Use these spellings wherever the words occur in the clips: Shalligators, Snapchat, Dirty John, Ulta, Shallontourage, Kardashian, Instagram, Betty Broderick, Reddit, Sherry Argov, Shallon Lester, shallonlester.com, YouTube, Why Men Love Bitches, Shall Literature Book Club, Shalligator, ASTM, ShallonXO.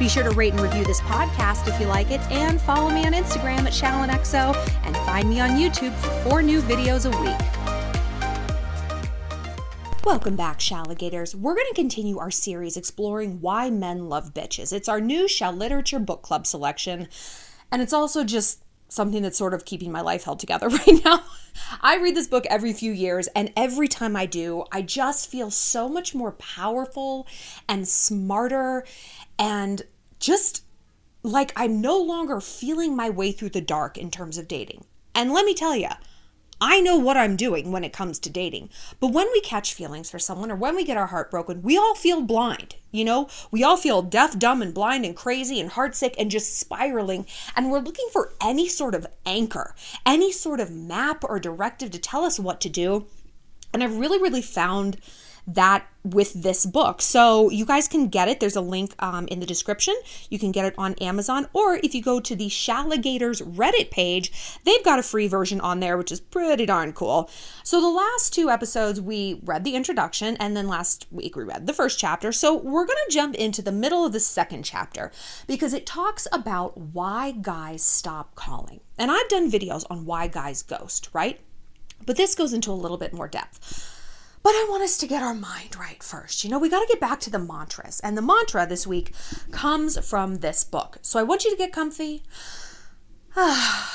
Be sure to rate and review this podcast if you like it, and follow me on Instagram at ShallonXO, and find me on YouTube for 4 new videos a week. Welcome back, Shalligators. We're going to continue our series exploring Why Men Love Bitches. It's our new Shall Literature Book Club selection, and it's also just something that's sort of keeping my life held together right now. I read this book every few years, and every time I do, I just feel so much more powerful and smarter, and just like I'm no longer feeling my way through the dark in terms of dating. And let me tell you, I know what I'm doing when it comes to dating. But when we catch feelings for someone, or when we get our heart broken, we all feel blind, you know? We all feel deaf, dumb, and blind, and crazy, and heartsick, and just spiraling. And we're looking for any sort of anchor, any sort of map or directive to tell us what to do. And I've really found that with this book. So you guys can get it. There's a link in the description. You can get it on Amazon, or if you go to the Shallon Reddit page, they've got a free version on there, which is pretty darn cool. So the last 2 episodes, we read the introduction, and then last week we read the first chapter. So we're going to jump into the middle of the second chapter, because it talks about why guys stop calling. And I've done videos on why guys ghost, right? But this goes into a little bit more depth. But I want us to get our mind right first. You know, we got to get back to the mantras. And the mantra this week comes from this book. So I want you to get comfy. I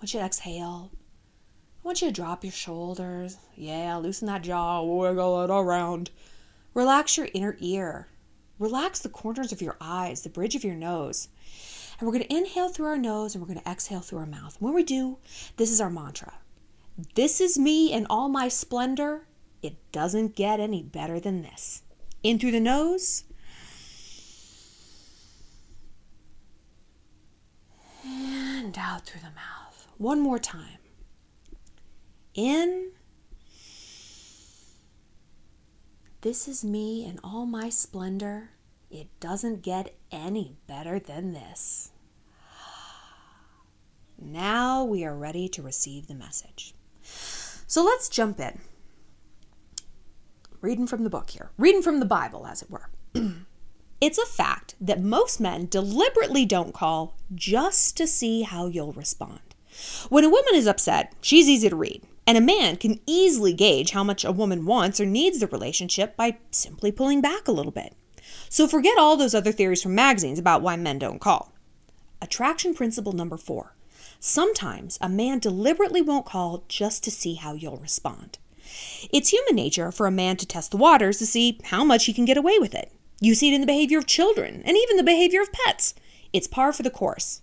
want you to exhale. I want you to drop your shoulders. Yeah, loosen that jaw, wiggle it around. Relax your inner ear. Relax the corners of your eyes, the bridge of your nose. And we're going to inhale through our nose, and we're going to exhale through our mouth. When we do, this is our mantra. This is me in all my splendor. It doesn't get any better than this. In through the nose. And out through the mouth. One more time. In. This is me in all my splendor. It doesn't get any better than this. Now we are ready to receive the message. So let's jump in. Reading from the book here. Reading from the Bible, as it were. It's a fact that most men deliberately don't call just to see how you'll respond. When a woman is upset, she's easy to read. And a man can easily gauge how much a woman wants or needs the relationship by simply pulling back a little bit. So forget all those other theories from magazines about why men don't call. Attraction principle number 4. Sometimes a man deliberately won't call just to see how you'll respond. It's human nature for a man to test the waters to see how much he can get away with it. You see it in the behavior of children and even the behavior of pets. It's par for the course.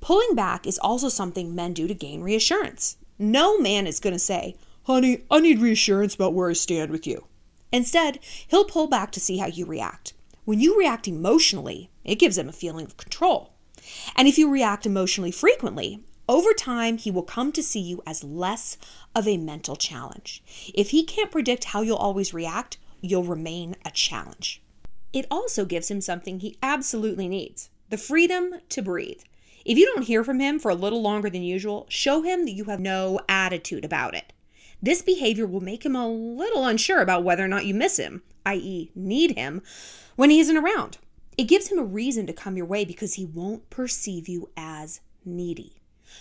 Pulling back is also something men do to gain reassurance. No man is going to say, "Honey, I need reassurance about where I stand with you." Instead, he'll pull back to see how you react. When you react emotionally, it gives him a feeling of control. And if you react emotionally frequently, over time, he will come to see you as less of a mental challenge. If he can't predict how you'll always react, you'll remain a challenge. It also gives him something he absolutely needs, the freedom to breathe. If you don't hear from him for a little longer than usual, show him that you have no attitude about it. This behavior will make him a little unsure about whether or not you miss him, i.e., need him, when he isn't around. It gives him a reason to come your way because he won't perceive you as needy.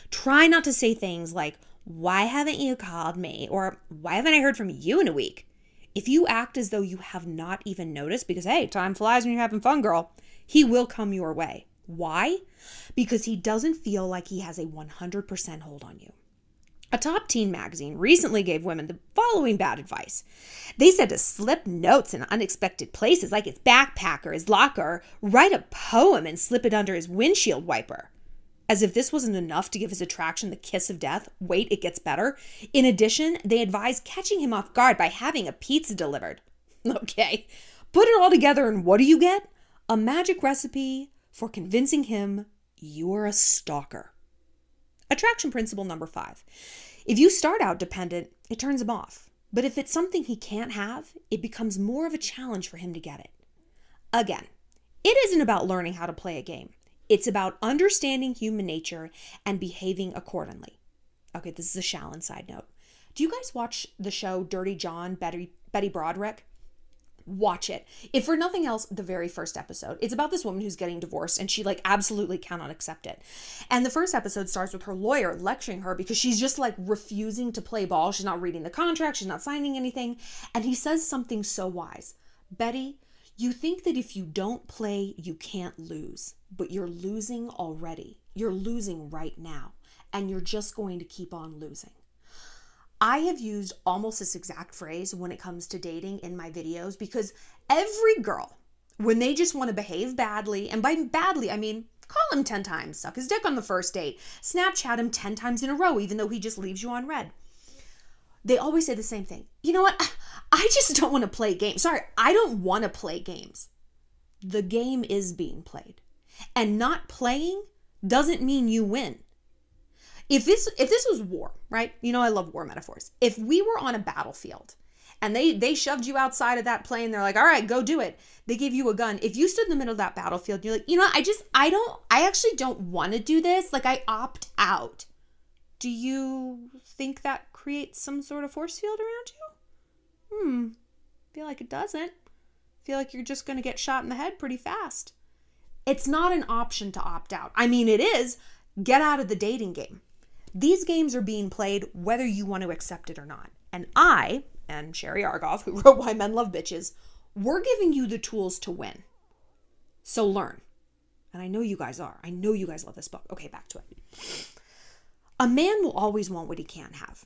Try not to say things like, "Why haven't you called me?" or "Why haven't I heard from you in a week?" If you act as though you have not even noticed, because hey, time flies when you're having fun, girl, he will come your way. Why? Because he doesn't feel like he has a 100% hold on you. A top teen magazine recently gave women the following bad advice. They said to slip notes in unexpected places, like his backpack or his locker, write a poem and slip it under his windshield wiper. As if this wasn't enough to give his attraction the kiss of death, wait, it gets better. In addition, they advise catching him off guard by having a pizza delivered. Okay, put it all together and what do you get? A magic recipe for convincing him you're a stalker. Attraction principle number 5. If you start out dependent, it turns him off. But if it's something he can't have, it becomes more of a challenge for him to get it. Again, it isn't about learning how to play a game. It's about understanding human nature and behaving accordingly. Okay, this is a Shallon side note. Do you guys watch the show Dirty John, Betty Broderick? Watch it. If for nothing else, the very first episode. It's about this woman who's getting divorced and she absolutely cannot accept it. And the first episode starts with her lawyer lecturing her because she's just refusing to play ball. She's not reading the contract. She's not signing anything. And he says something so wise. Betty, you think that if you don't play, you can't lose, but you're losing already. You're losing right now, and you're just going to keep on losing. I have used almost this exact phrase when it comes to dating in my videos because every girl, when they just want to behave badly, and by badly, I mean call him 10 times, suck his dick on the first date, Snapchat him 10 times in a row, even though he just leaves you on red. They always say the same thing. You know what? I just don't want to play games. Sorry, I don't want to play games. The game is being played. And not playing doesn't mean you win. If this was war, right? You know, I love war metaphors. If we were on a battlefield and they shoved you outside of that plane, they're like, all right, go do it. They gave you a gun. If you stood in the middle of that battlefield, and you're like, you know, I actually don't want to do this. I opt out. Do you think that creates some sort of force field around you? Feel like it doesn't. Feel like you're just going to get shot in the head pretty fast. It's not an option to opt out. I mean, it is. Get out of the dating game. These games are being played whether you want to accept it or not. And I, and Sherry Argov, who wrote Why Men Love Bitches, we're giving you the tools to win. So learn. And I know you guys are. I know you guys love this book. Okay, back to it. A man will always want what he can't have.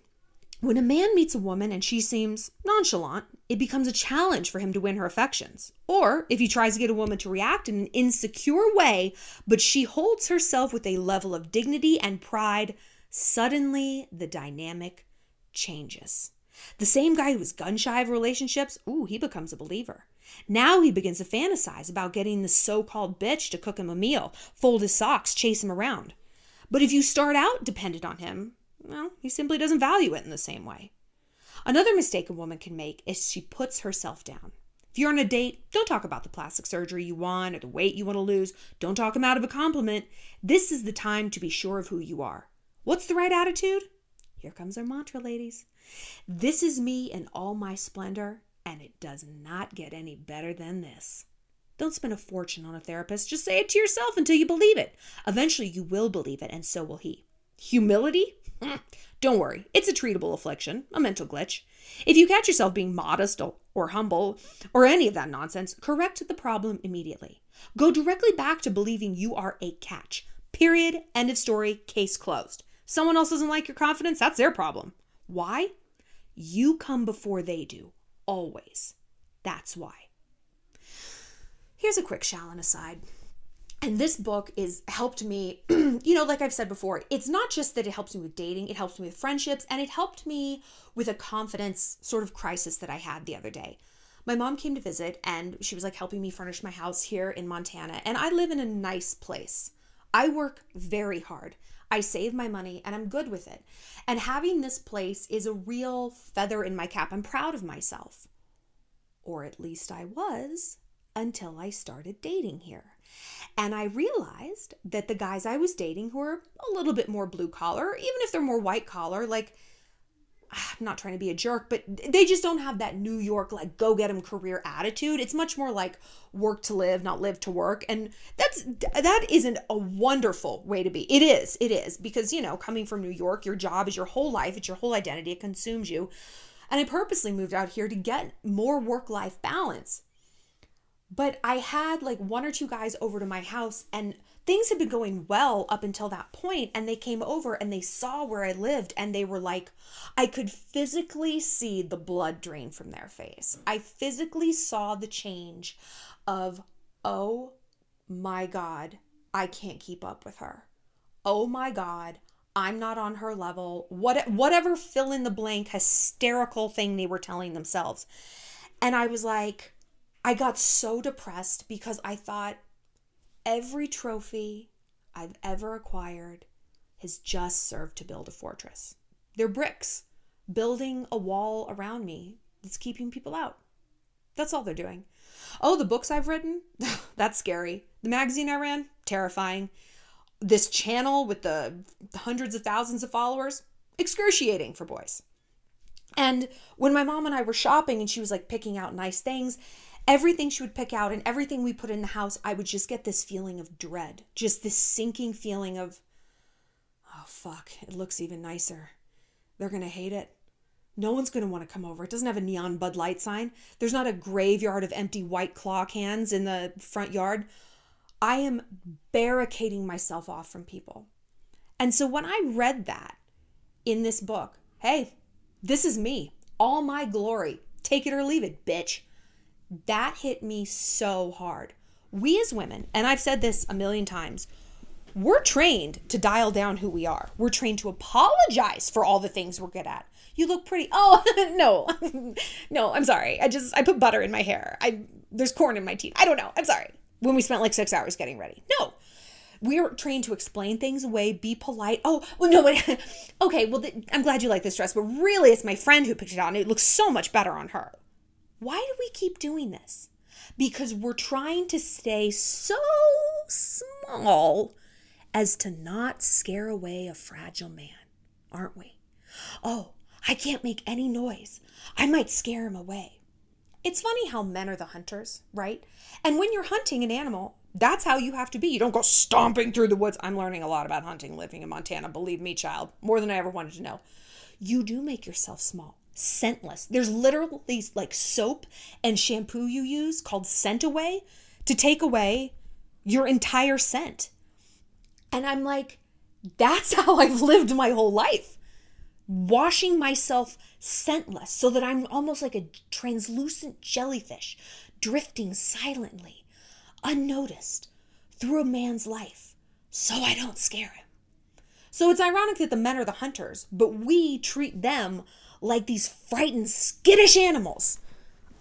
When a man meets a woman and she seems nonchalant, it becomes a challenge for him to win her affections. Or if he tries to get a woman to react in an insecure way, but she holds herself with a level of dignity and pride, suddenly the dynamic changes. The same guy who was gun-shy of relationships, he becomes a believer. Now he begins to fantasize about getting the so-called bitch to cook him a meal, fold his socks, chase him around. But if you start out dependent on him, well, he simply doesn't value it in the same way. Another mistake a woman can make is she puts herself down. If you're on a date, don't talk about the plastic surgery you want or the weight you want to lose. Don't talk him out of a compliment. This is the time to be sure of who you are. What's the right attitude? Here comes our mantra, ladies. This is me in all my splendor, and it does not get any better than this. Don't spend a fortune on a therapist. Just say it to yourself until you believe it. Eventually, you will believe it, and so will he. Humility? Don't worry, it's a treatable affliction, a mental glitch. If you catch yourself being modest or humble or any of that nonsense, correct the problem immediately. Go directly back to believing you are a catch. Period. End of story. Case closed. Someone else doesn't like your confidence, that's their problem. Why? You come before they do. Always. That's why. Here's a quick Shallon aside. And this book is helped me, like I've said before, it's not just that it helps me with dating, it helps me with friendships, and it helped me with a confidence sort of crisis that I had the other day. My mom came to visit, and she was helping me furnish my house here in Montana, and I live in a nice place. I work very hard. I save my money, and I'm good with it. And having this place is a real feather in my cap. I'm proud of myself. Or at least I was, until I started dating here. And I realized that the guys I was dating who are a little bit more blue collar, even if they're more white collar, I'm not trying to be a jerk, but they just don't have that New York, go get them career attitude. It's much more work to live, not live to work. And that isn't a wonderful way to be. It is. Because, coming from New York, your job is your whole life. It's your whole identity. It consumes you. And I purposely moved out here to get more work-life balance. But I had one or two guys over to my house, and things had been going well up until that point, and they came over and they saw where I lived, and they were I could physically see the blood drain from their face. I physically saw the change of, oh my God, I can't keep up with her. Oh my God, I'm not on her level. Whatever fill in the blank hysterical thing they were telling themselves. And I was I got so depressed because I thought every trophy I've ever acquired, has just served to build a fortress. They're bricks building a wall around me that's keeping people out. That's all they're doing. Oh, the books I've written? That's scary. The magazine I ran? Terrifying. This channel with the hundreds of thousands of followers? Excruciating for boys. And when my mom and I were shopping and she was like picking out nice things, everything she would pick out and everything we put in the house, I would just get this feeling of dread, just this sinking feeling of, oh fuck, it looks even nicer. They're going to hate it. No one's going to want to come over. It doesn't have a neon Bud Light sign. There's not a graveyard of empty White Claw cans in the front yard. I am barricading myself off from people. And so when I read that in this book, hey, this is me, all my glory, take it or leave it, bitch. That hit me so hard. We as women, and I've said this a million times, we're trained to dial down who we are. We're trained to apologize for all the things we're good at. You look pretty. Oh, no, no, I'm sorry. I put butter in my hair. There's corn in my teeth. I don't know. I'm sorry. When we spent like 6 hours getting ready. No, we're trained to explain things away, be polite. Oh, well, no, okay. Well, I'm glad you like this dress, but really it's my friend who picked it out and it looks so much better on her. Why do we keep doing this? Because we're trying to stay so small as to not scare away a fragile man, aren't we? Oh, I can't make any noise. I might scare him away. It's funny how men are the hunters, right? And when you're hunting an animal, that's how you have to be. You don't go stomping through the woods. I'm learning a lot about hunting, living in Montana. Believe me, child, more than I ever wanted to know. You do make yourself small. Scentless. There's literally like soap and shampoo you use called Scent Away to take away your entire scent. And I'm like, that's how I've lived my whole life. Washing myself scentless so that I'm almost like a translucent jellyfish drifting silently, unnoticed through a man's life so I don't scare him. So it's ironic that the men are the hunters, but we treat them like these frightened, skittish animals.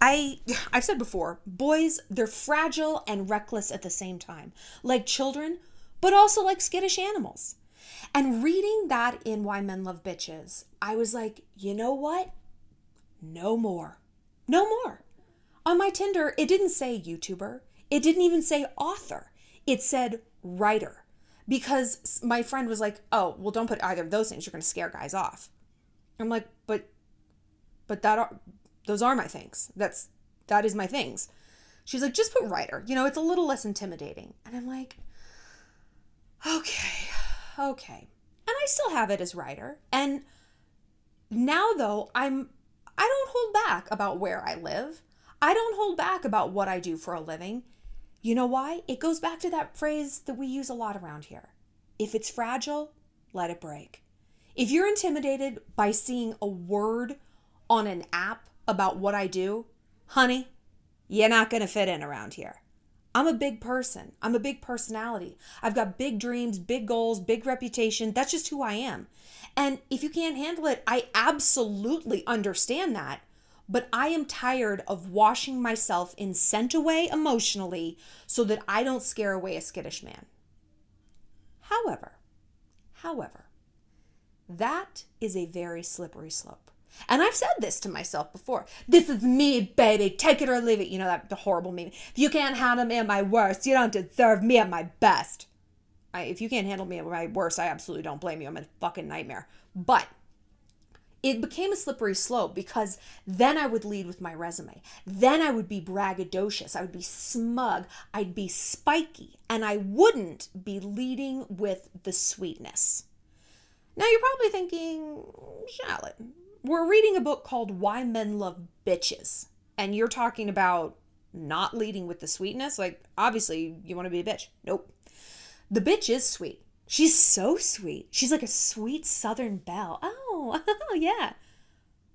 I've said before, boys, they're fragile and reckless at the same time, like children, but also like skittish animals. And reading that in Why Men Love Bitches, I was like, you know what? No more. No more. On my Tinder, it didn't say YouTuber. It didn't even say author. It said writer. Because my friend was like, oh, well, don't put either of those things. You're going to scare guys off. I'm like, but those are my things. That is my things. She's like, just put writer. You know, it's a little less intimidating. And I'm like, okay. And I still have it as writer. And now though, I don't hold back about where I live. I don't hold back about what I do for a living. You know why? It goes back to that phrase that we use a lot around here. If it's fragile, let it break. If you're intimidated by seeing a word on an app about what I do, honey, you're not going to fit in around here. I'm a big person. I'm a big personality. I've got big dreams, big goals, big reputation. That's just who I am. And if you can't handle it, I absolutely understand that. But I am tired of washing myself in Scent Away emotionally so that I don't scare away a skittish man. However, that is a very slippery slope. And I've said this to myself before. This is me, baby. Take it or leave it. You know, that the horrible meme. If you can't handle me at my worst, you don't deserve me at my best. If you can't handle me at my worst, I absolutely don't blame you. I'm a fucking nightmare. But it became a slippery slope because then I would lead with my resume. Then I would be braggadocious. I would be smug. I'd be spiky. And I wouldn't be leading with the sweetness. Now you're probably thinking, Shallon, we're reading a book called Why Men Love Bitches, and you're talking about not leading with the sweetness? Like, obviously, you want to be a bitch. Nope. The bitch is sweet. She's so sweet. She's like a sweet Southern belle. Oh, yeah.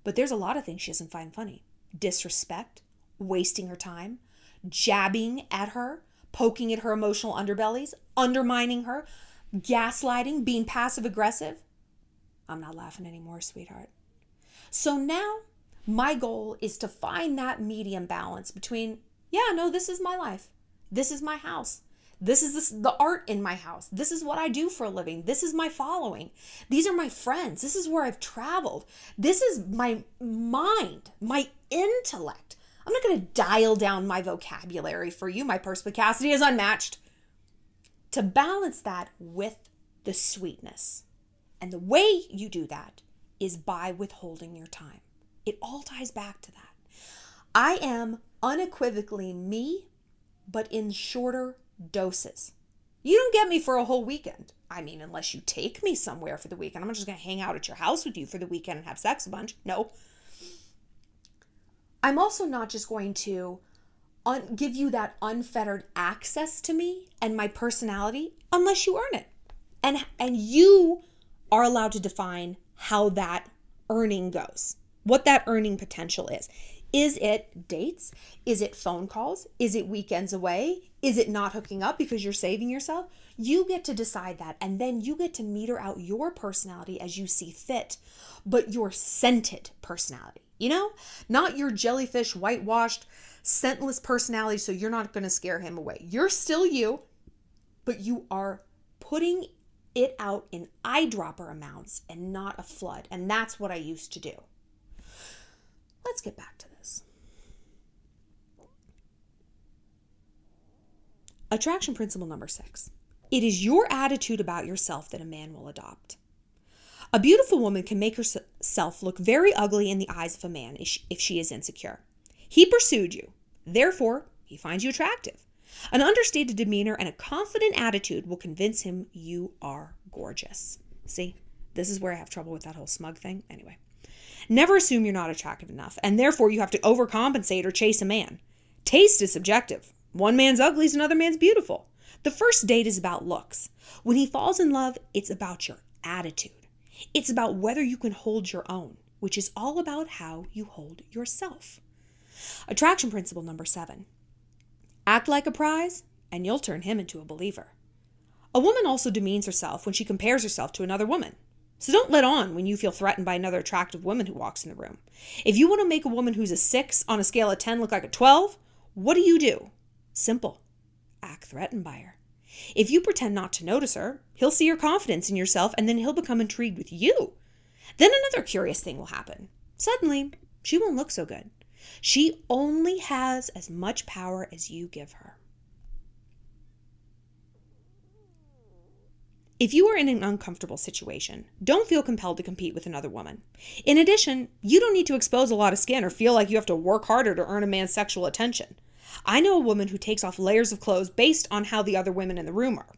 But there's a lot of things she doesn't find funny. Disrespect, wasting her time, jabbing at her, poking at her emotional underbellies, undermining her, gaslighting, being passive-aggressive. I'm not laughing anymore, sweetheart. So now my goal is to find that medium balance between, yeah, no, this is my life. This is my house. This is the art in my house. This is what I do for a living. This is my following. These are my friends. This is where I've traveled. This is my mind, my intellect. I'm not going to dial down my vocabulary for you. My perspicacity is unmatched. To balance that with the sweetness. And the way you do that is by withholding your time. It all ties back to that. I am unequivocally me, but in shorter doses. You don't get me for a whole weekend. I mean, unless you take me somewhere for the weekend. I'm not just going to hang out at your house with you for the weekend and have sex a bunch. No. I'm also not just going to give you that unfettered access to me and my personality unless you earn it. And you are allowed to define how that earning goes, what that earning potential is. Is it dates? Is it phone calls? Is it weekends away? Is it not hooking up because you're saving yourself? You get to decide that, and then you get to meter out your personality as you see fit, but your scented personality, you know? Not your jellyfish, whitewashed, scentless personality, so you're not going to scare him away. You're still you, but you are putting it out in eyedropper amounts and not a flood, and that's what I used to do. Let's get back to this. Attraction principle number 6. It is your attitude about yourself that a man will adopt. A beautiful woman can make herself look very ugly in the eyes of a man if she is insecure. He pursued you. Therefore, he finds you attractive. An understated demeanor and a confident attitude will convince him you are gorgeous. See, this is where I have trouble with that whole smug thing. Anyway. Never assume you're not attractive enough, and therefore you have to overcompensate or chase a man. Taste is subjective. One man's ugly is another man's beautiful. The first date is about looks. When he falls in love, it's about your attitude. It's about whether you can hold your own, which is all about how you hold yourself. Attraction principle number 7. Act like a prize, and you'll turn him into a believer. A woman also demeans herself when she compares herself to another woman. So don't let on when you feel threatened by another attractive woman who walks in the room. If you want to make a woman who's a 6 on a scale of 10 look like a 12, what do? Simple. Act threatened by her. If you pretend not to notice her, he'll see your confidence in yourself and then he'll become intrigued with you. Then another curious thing will happen. Suddenly, she won't look so good. She only has as much power as you give her. If you are in an uncomfortable situation, don't feel compelled to compete with another woman. In addition, you don't need to expose a lot of skin or feel like you have to work harder to earn a man's sexual attention. I know a woman who takes off layers of clothes based on how the other women in the room are.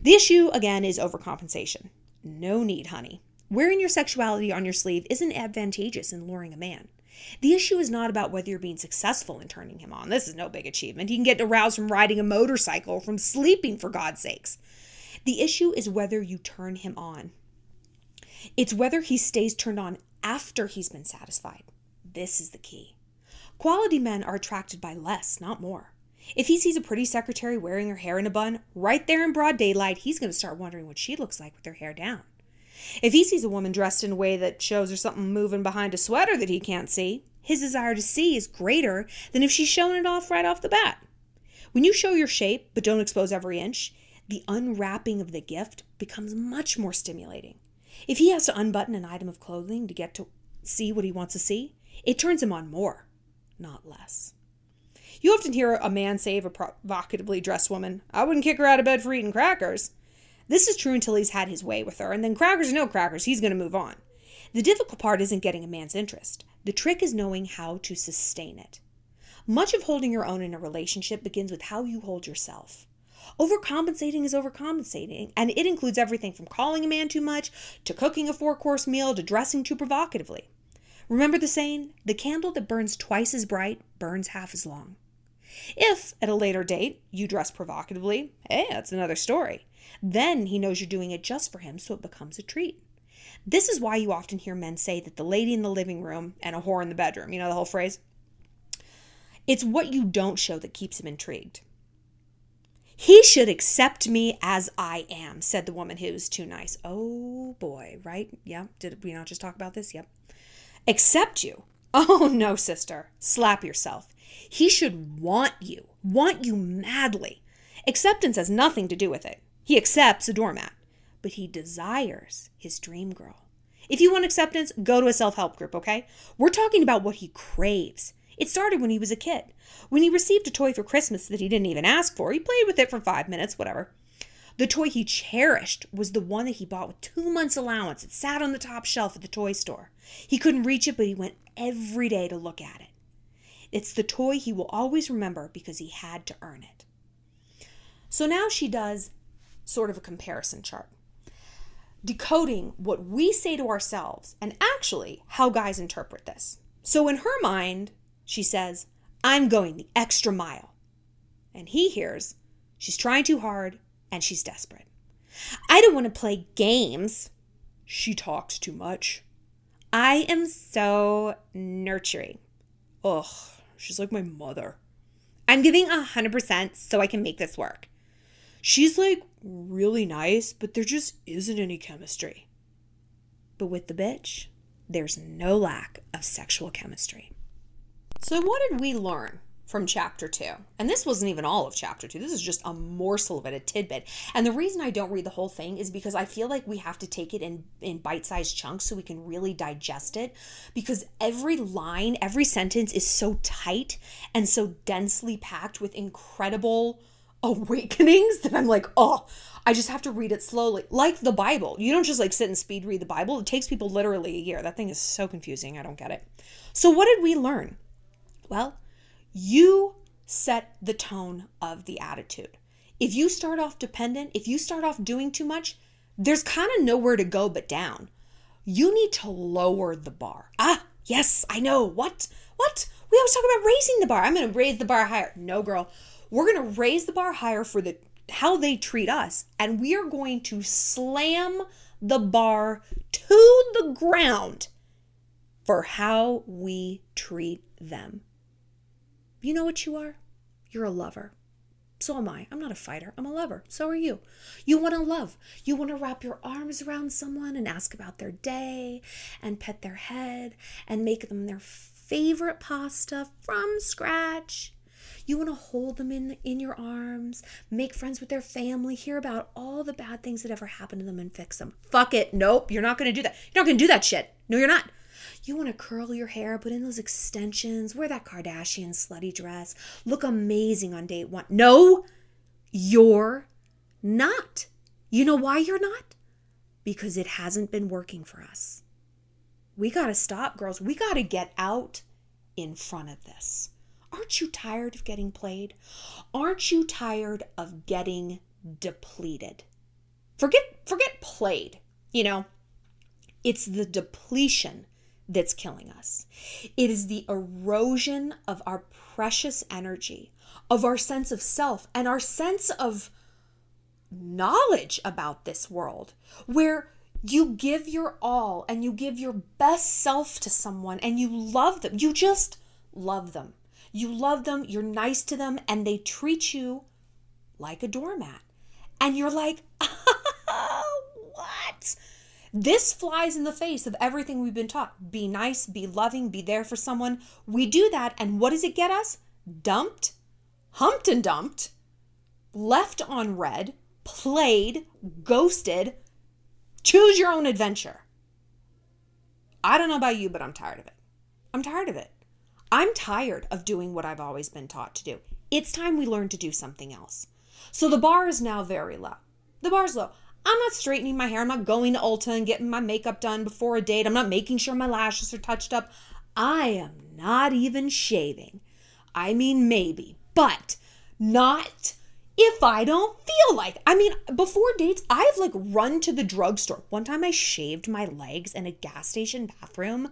The issue, again, is overcompensation. No need, honey. Wearing your sexuality on your sleeve isn't advantageous in luring a man. The issue is not about whether you're being successful in turning him on. This is no big achievement. He can get aroused from riding a motorcycle, from sleeping, for God's sakes. The issue is whether you turn him on. It's whether he stays turned on after he's been satisfied. This is the key. Quality men are attracted by less, not more. If he sees a pretty secretary wearing her hair in a bun, right there in broad daylight, he's going to start wondering what she looks like with her hair down. If he sees a woman dressed in a way that shows her something moving behind a sweater that he can't see, his desire to see is greater than if she's showing it off right off the bat. When you show your shape, but don't expose every inch, the unwrapping of the gift becomes much more stimulating. If he has to unbutton an item of clothing to get to see what he wants to see, it turns him on more, not less. You often hear a man say of a provocatively dressed woman, "I wouldn't kick her out of bed for eating crackers." This is true until he's had his way with her, and then crackers or no crackers, he's going to move on. The difficult part isn't getting a man's interest. The trick is knowing how to sustain it. Much of holding your own in a relationship begins with how you hold yourself. Overcompensating is overcompensating, and it includes everything from calling a man too much, to cooking a 4-course meal, to dressing too provocatively. Remember the saying, the candle that burns twice as bright burns half as long. If, at a later date, you dress provocatively, hey, that's another story. Then he knows you're doing it just for him, so it becomes a treat. This is why you often hear men say that the lady in the living room and a whore in the bedroom, you know the whole phrase? It's what you don't show that keeps him intrigued. "He should accept me as I am," said the woman who's too nice. Oh boy, right? Yeah, did we not just talk about this? Yep. Accept you? Oh no, sister. Slap yourself. He should want you madly. Acceptance has nothing to do with it. He accepts a doormat, but he desires his dream girl. If you want acceptance, go to a self-help group, okay? We're talking about what he craves. It started when he was a kid. When he received a toy for Christmas that he didn't even ask for, he played with it for 5 minutes, whatever. The toy he cherished was the one that he bought with 2 months' allowance. It sat on the top shelf at the toy store. He couldn't reach it, but he went every day to look at it. It's the toy he will always remember because he had to earn it. So now she does sort of a comparison chart, decoding what we say to ourselves and actually how guys interpret this. So in her mind, she says, I'm going the extra mile. And he hears, she's trying too hard and she's desperate. I don't want to play games. She talks too much. I am so nurturing. Ugh, she's like my mother. I'm giving 100% so I can make this work. She's like really nice, but there just isn't any chemistry. But with the bitch, there's no lack of sexual chemistry. So what did we learn from chapter 2? And this wasn't even all of chapter 2. This is just a morsel of it, a tidbit. And the reason I don't read the whole thing is because I feel like we have to take it in bite-sized chunks so we can really digest it, because every line, every sentence is so tight and so densely packed with incredible awakenings that I'm like, oh, I just have to read it slowly. Like the Bible. You don't just like sit and speed read the Bible. It takes people literally a year. That thing is so confusing. I don't get it. So what did we learn? Well, you set the tone of the attitude. If you start off dependent, if you start off doing too much, there's kind of nowhere to go but down. You need to lower the bar. Ah, yes, I know. What? We always talk about raising the bar. I'm going to raise the bar higher. No, girl. We're going to raise the bar higher for how they treat us, and we are going to slam the bar to the ground for how we treat them. You know what you are? You're a lover. So am I. I'm not a fighter. I'm a lover. So are you. You want to love. You want to wrap your arms around someone and ask about their day and pet their head and make them their favorite pasta from scratch. You want to hold them in your arms, make friends with their family, hear about all the bad things that ever happened to them and fix them. Fuck it. Nope. You're not going to do that. You're not going to do that shit. No, you're not. You want to curl your hair, put in those extensions, wear that Kardashian slutty dress, look amazing on date one. No, you're not. You know why you're not? Because it hasn't been working for us. We got to stop, girls. We got to get out in front of this. Aren't you tired of getting played? Aren't you tired of getting depleted? Forget played. You know, it's the depletion that's killing us. It is the erosion of our precious energy, of our sense of self, and our sense of knowledge about this world, where you give your all and you give your best self to someone and you love them. You just love them. You love them, you're nice to them, and they treat you like a doormat. And you're like, oh, what? This flies in the face of everything we've been taught. Be nice, be loving, be there for someone. We do that, and what does it get us? Dumped, humped and dumped, left on red, played, ghosted. Choose your own adventure. I don't know about you, but I'm tired of it. I'm tired of it. I'm tired of doing what I've always been taught to do. It's time we learn to do something else. So the bar is now very low. The bar's low. I'm not straightening my hair. I'm not going to Ulta and getting my makeup done before a date. I'm not making sure my lashes are touched up. I am not even shaving. I mean, maybe, but not if I don't feel like it. I mean, before dates, I've like run to the drugstore. One time I shaved my legs in a gas station bathroom.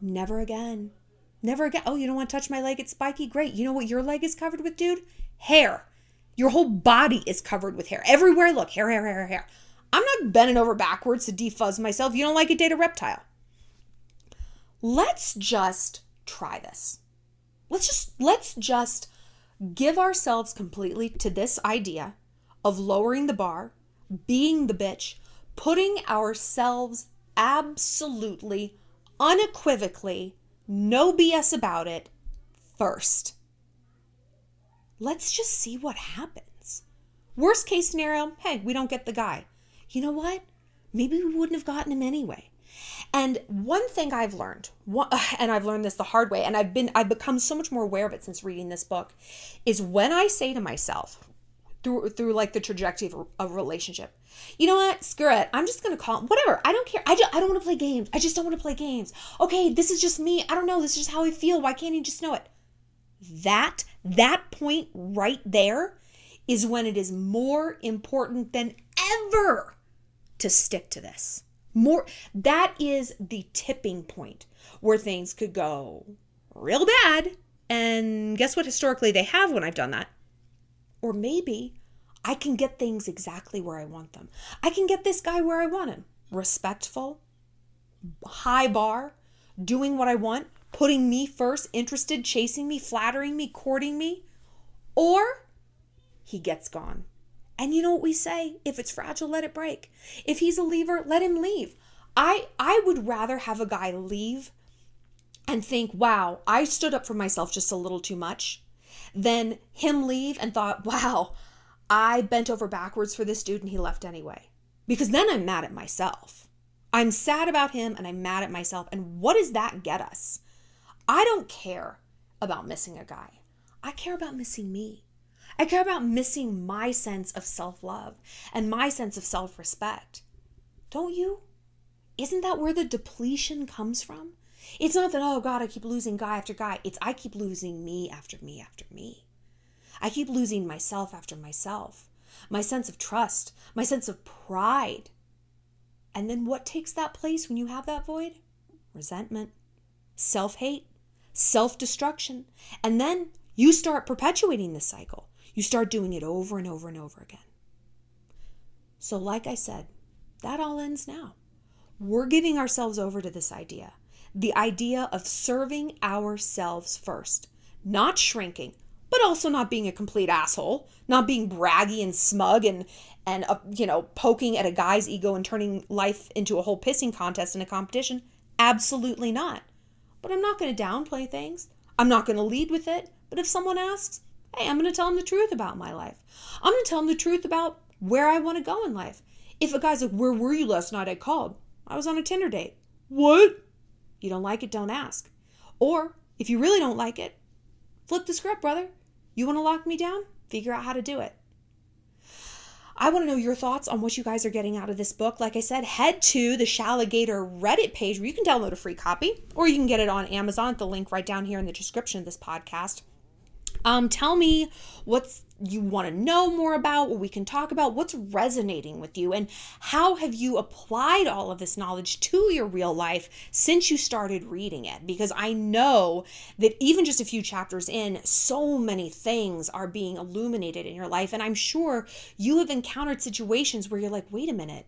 Never again. Never again. Oh, you don't want to touch my leg? It's spiky. Great. You know what your leg is covered with, dude? Hair. Your whole body is covered with hair. Everywhere, look. Hair, hair, hair, hair. I'm not bending over backwards to defuzz myself. You don't like it, date a reptile. Let's just try this. Let's just give ourselves completely to this idea of lowering the bar, being the bitch, putting ourselves absolutely, unequivocally, no BS about it first. Let's just see what happens. Worst case scenario, hey, we don't get the guy. You know what? Maybe we wouldn't have gotten him anyway. And one thing I've learned, and I've learned this the hard way, and I've become so much more aware of it since reading this book, is when I say to myself through like the trajectory of a relationship, you know what? Screw it. I'm just going to call him. Whatever. I don't care. I don't want to play games. I just don't want to play games. Okay, this is just me. I don't know. This is just how I feel. Why can't you just know it? That point right there is when it is more important than ever to stick to this. That is the tipping point where things could go real bad. And guess what? Historically, they have when I've done that. Or maybe I can get things exactly where I want them. I can get this guy where I want him. Respectful, high bar, doing what I want, putting me first, interested, chasing me, flattering me, courting me. Or he gets gone. And you know what we say? If it's fragile, let it break. If he's a leaver, let him leave. I would rather have a guy leave and think, wow, I stood up for myself just a little too much, than him leave and thought, wow, I bent over backwards for this dude and he left anyway. Because then I'm mad at myself. I'm sad about him and I'm mad at myself. And what does that get us? I don't care about missing a guy. I care about missing me. I care about missing my sense of self-love and my sense of self-respect. Don't you? Isn't that where the depletion comes from? It's not that, oh God, I keep losing guy after guy. It's I keep losing me after me after me. I keep losing myself after myself. My sense of trust, my sense of pride. And then what takes that place when you have that void? Resentment, self-hate, self-destruction. And then you start perpetuating this cycle. You start doing it over and over and over again. So like I said, that all ends now. We're giving ourselves over to this idea. The idea of serving ourselves first. Not shrinking, but also not being a complete asshole. Not being braggy and smug and poking at a guy's ego and turning life into a whole pissing contest and a competition. Absolutely not. But I'm not going to downplay things. I'm not going to lead with it. But if someone asks, hey, I'm going to tell them the truth about my life. I'm going to tell them the truth about where I want to go in life. If a guy's like, where were you last night? I called. I was on a Tinder date. What? You don't like it, don't ask. Or if you really don't like it, flip the script, brother. You want to lock me down? Figure out how to do it. I want to know your thoughts on what you guys are getting out of this book. Like I said, head to the Shalligator Reddit page where you can download a free copy, or you can get it on Amazon at the link right down here in the description of this podcast. Tell me what you want to know more about, what we can talk about, what's resonating with you, and how have you applied all of this knowledge to your real life since you started reading it? Because I know that even just a few chapters in, so many things are being illuminated in your life, and I'm sure you have encountered situations where you're like, wait a minute,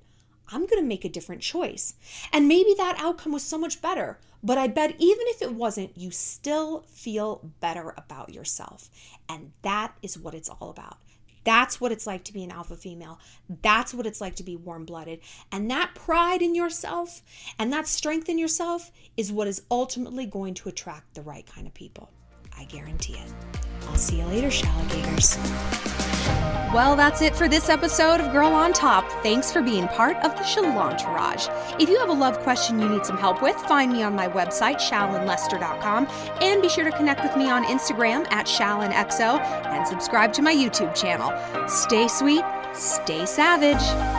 I'm going to make a different choice. And maybe that outcome was so much better. But I bet even if it wasn't, you still feel better about yourself. And that is what it's all about. That's what it's like to be an alpha female. That's what it's like to be warm-blooded. And that pride in yourself and that strength in yourself is what is ultimately going to attract the right kind of people. I guarantee it. I'll see you later, Shalligators. Well, that's it for this episode of Girl on Top. Thanks for being part of the Shallontourage. If you have a love question you need some help with, find me on my website, shallonlester.com, and be sure to connect with me on Instagram at ShallonXO and subscribe to my YouTube channel. Stay sweet, stay savage.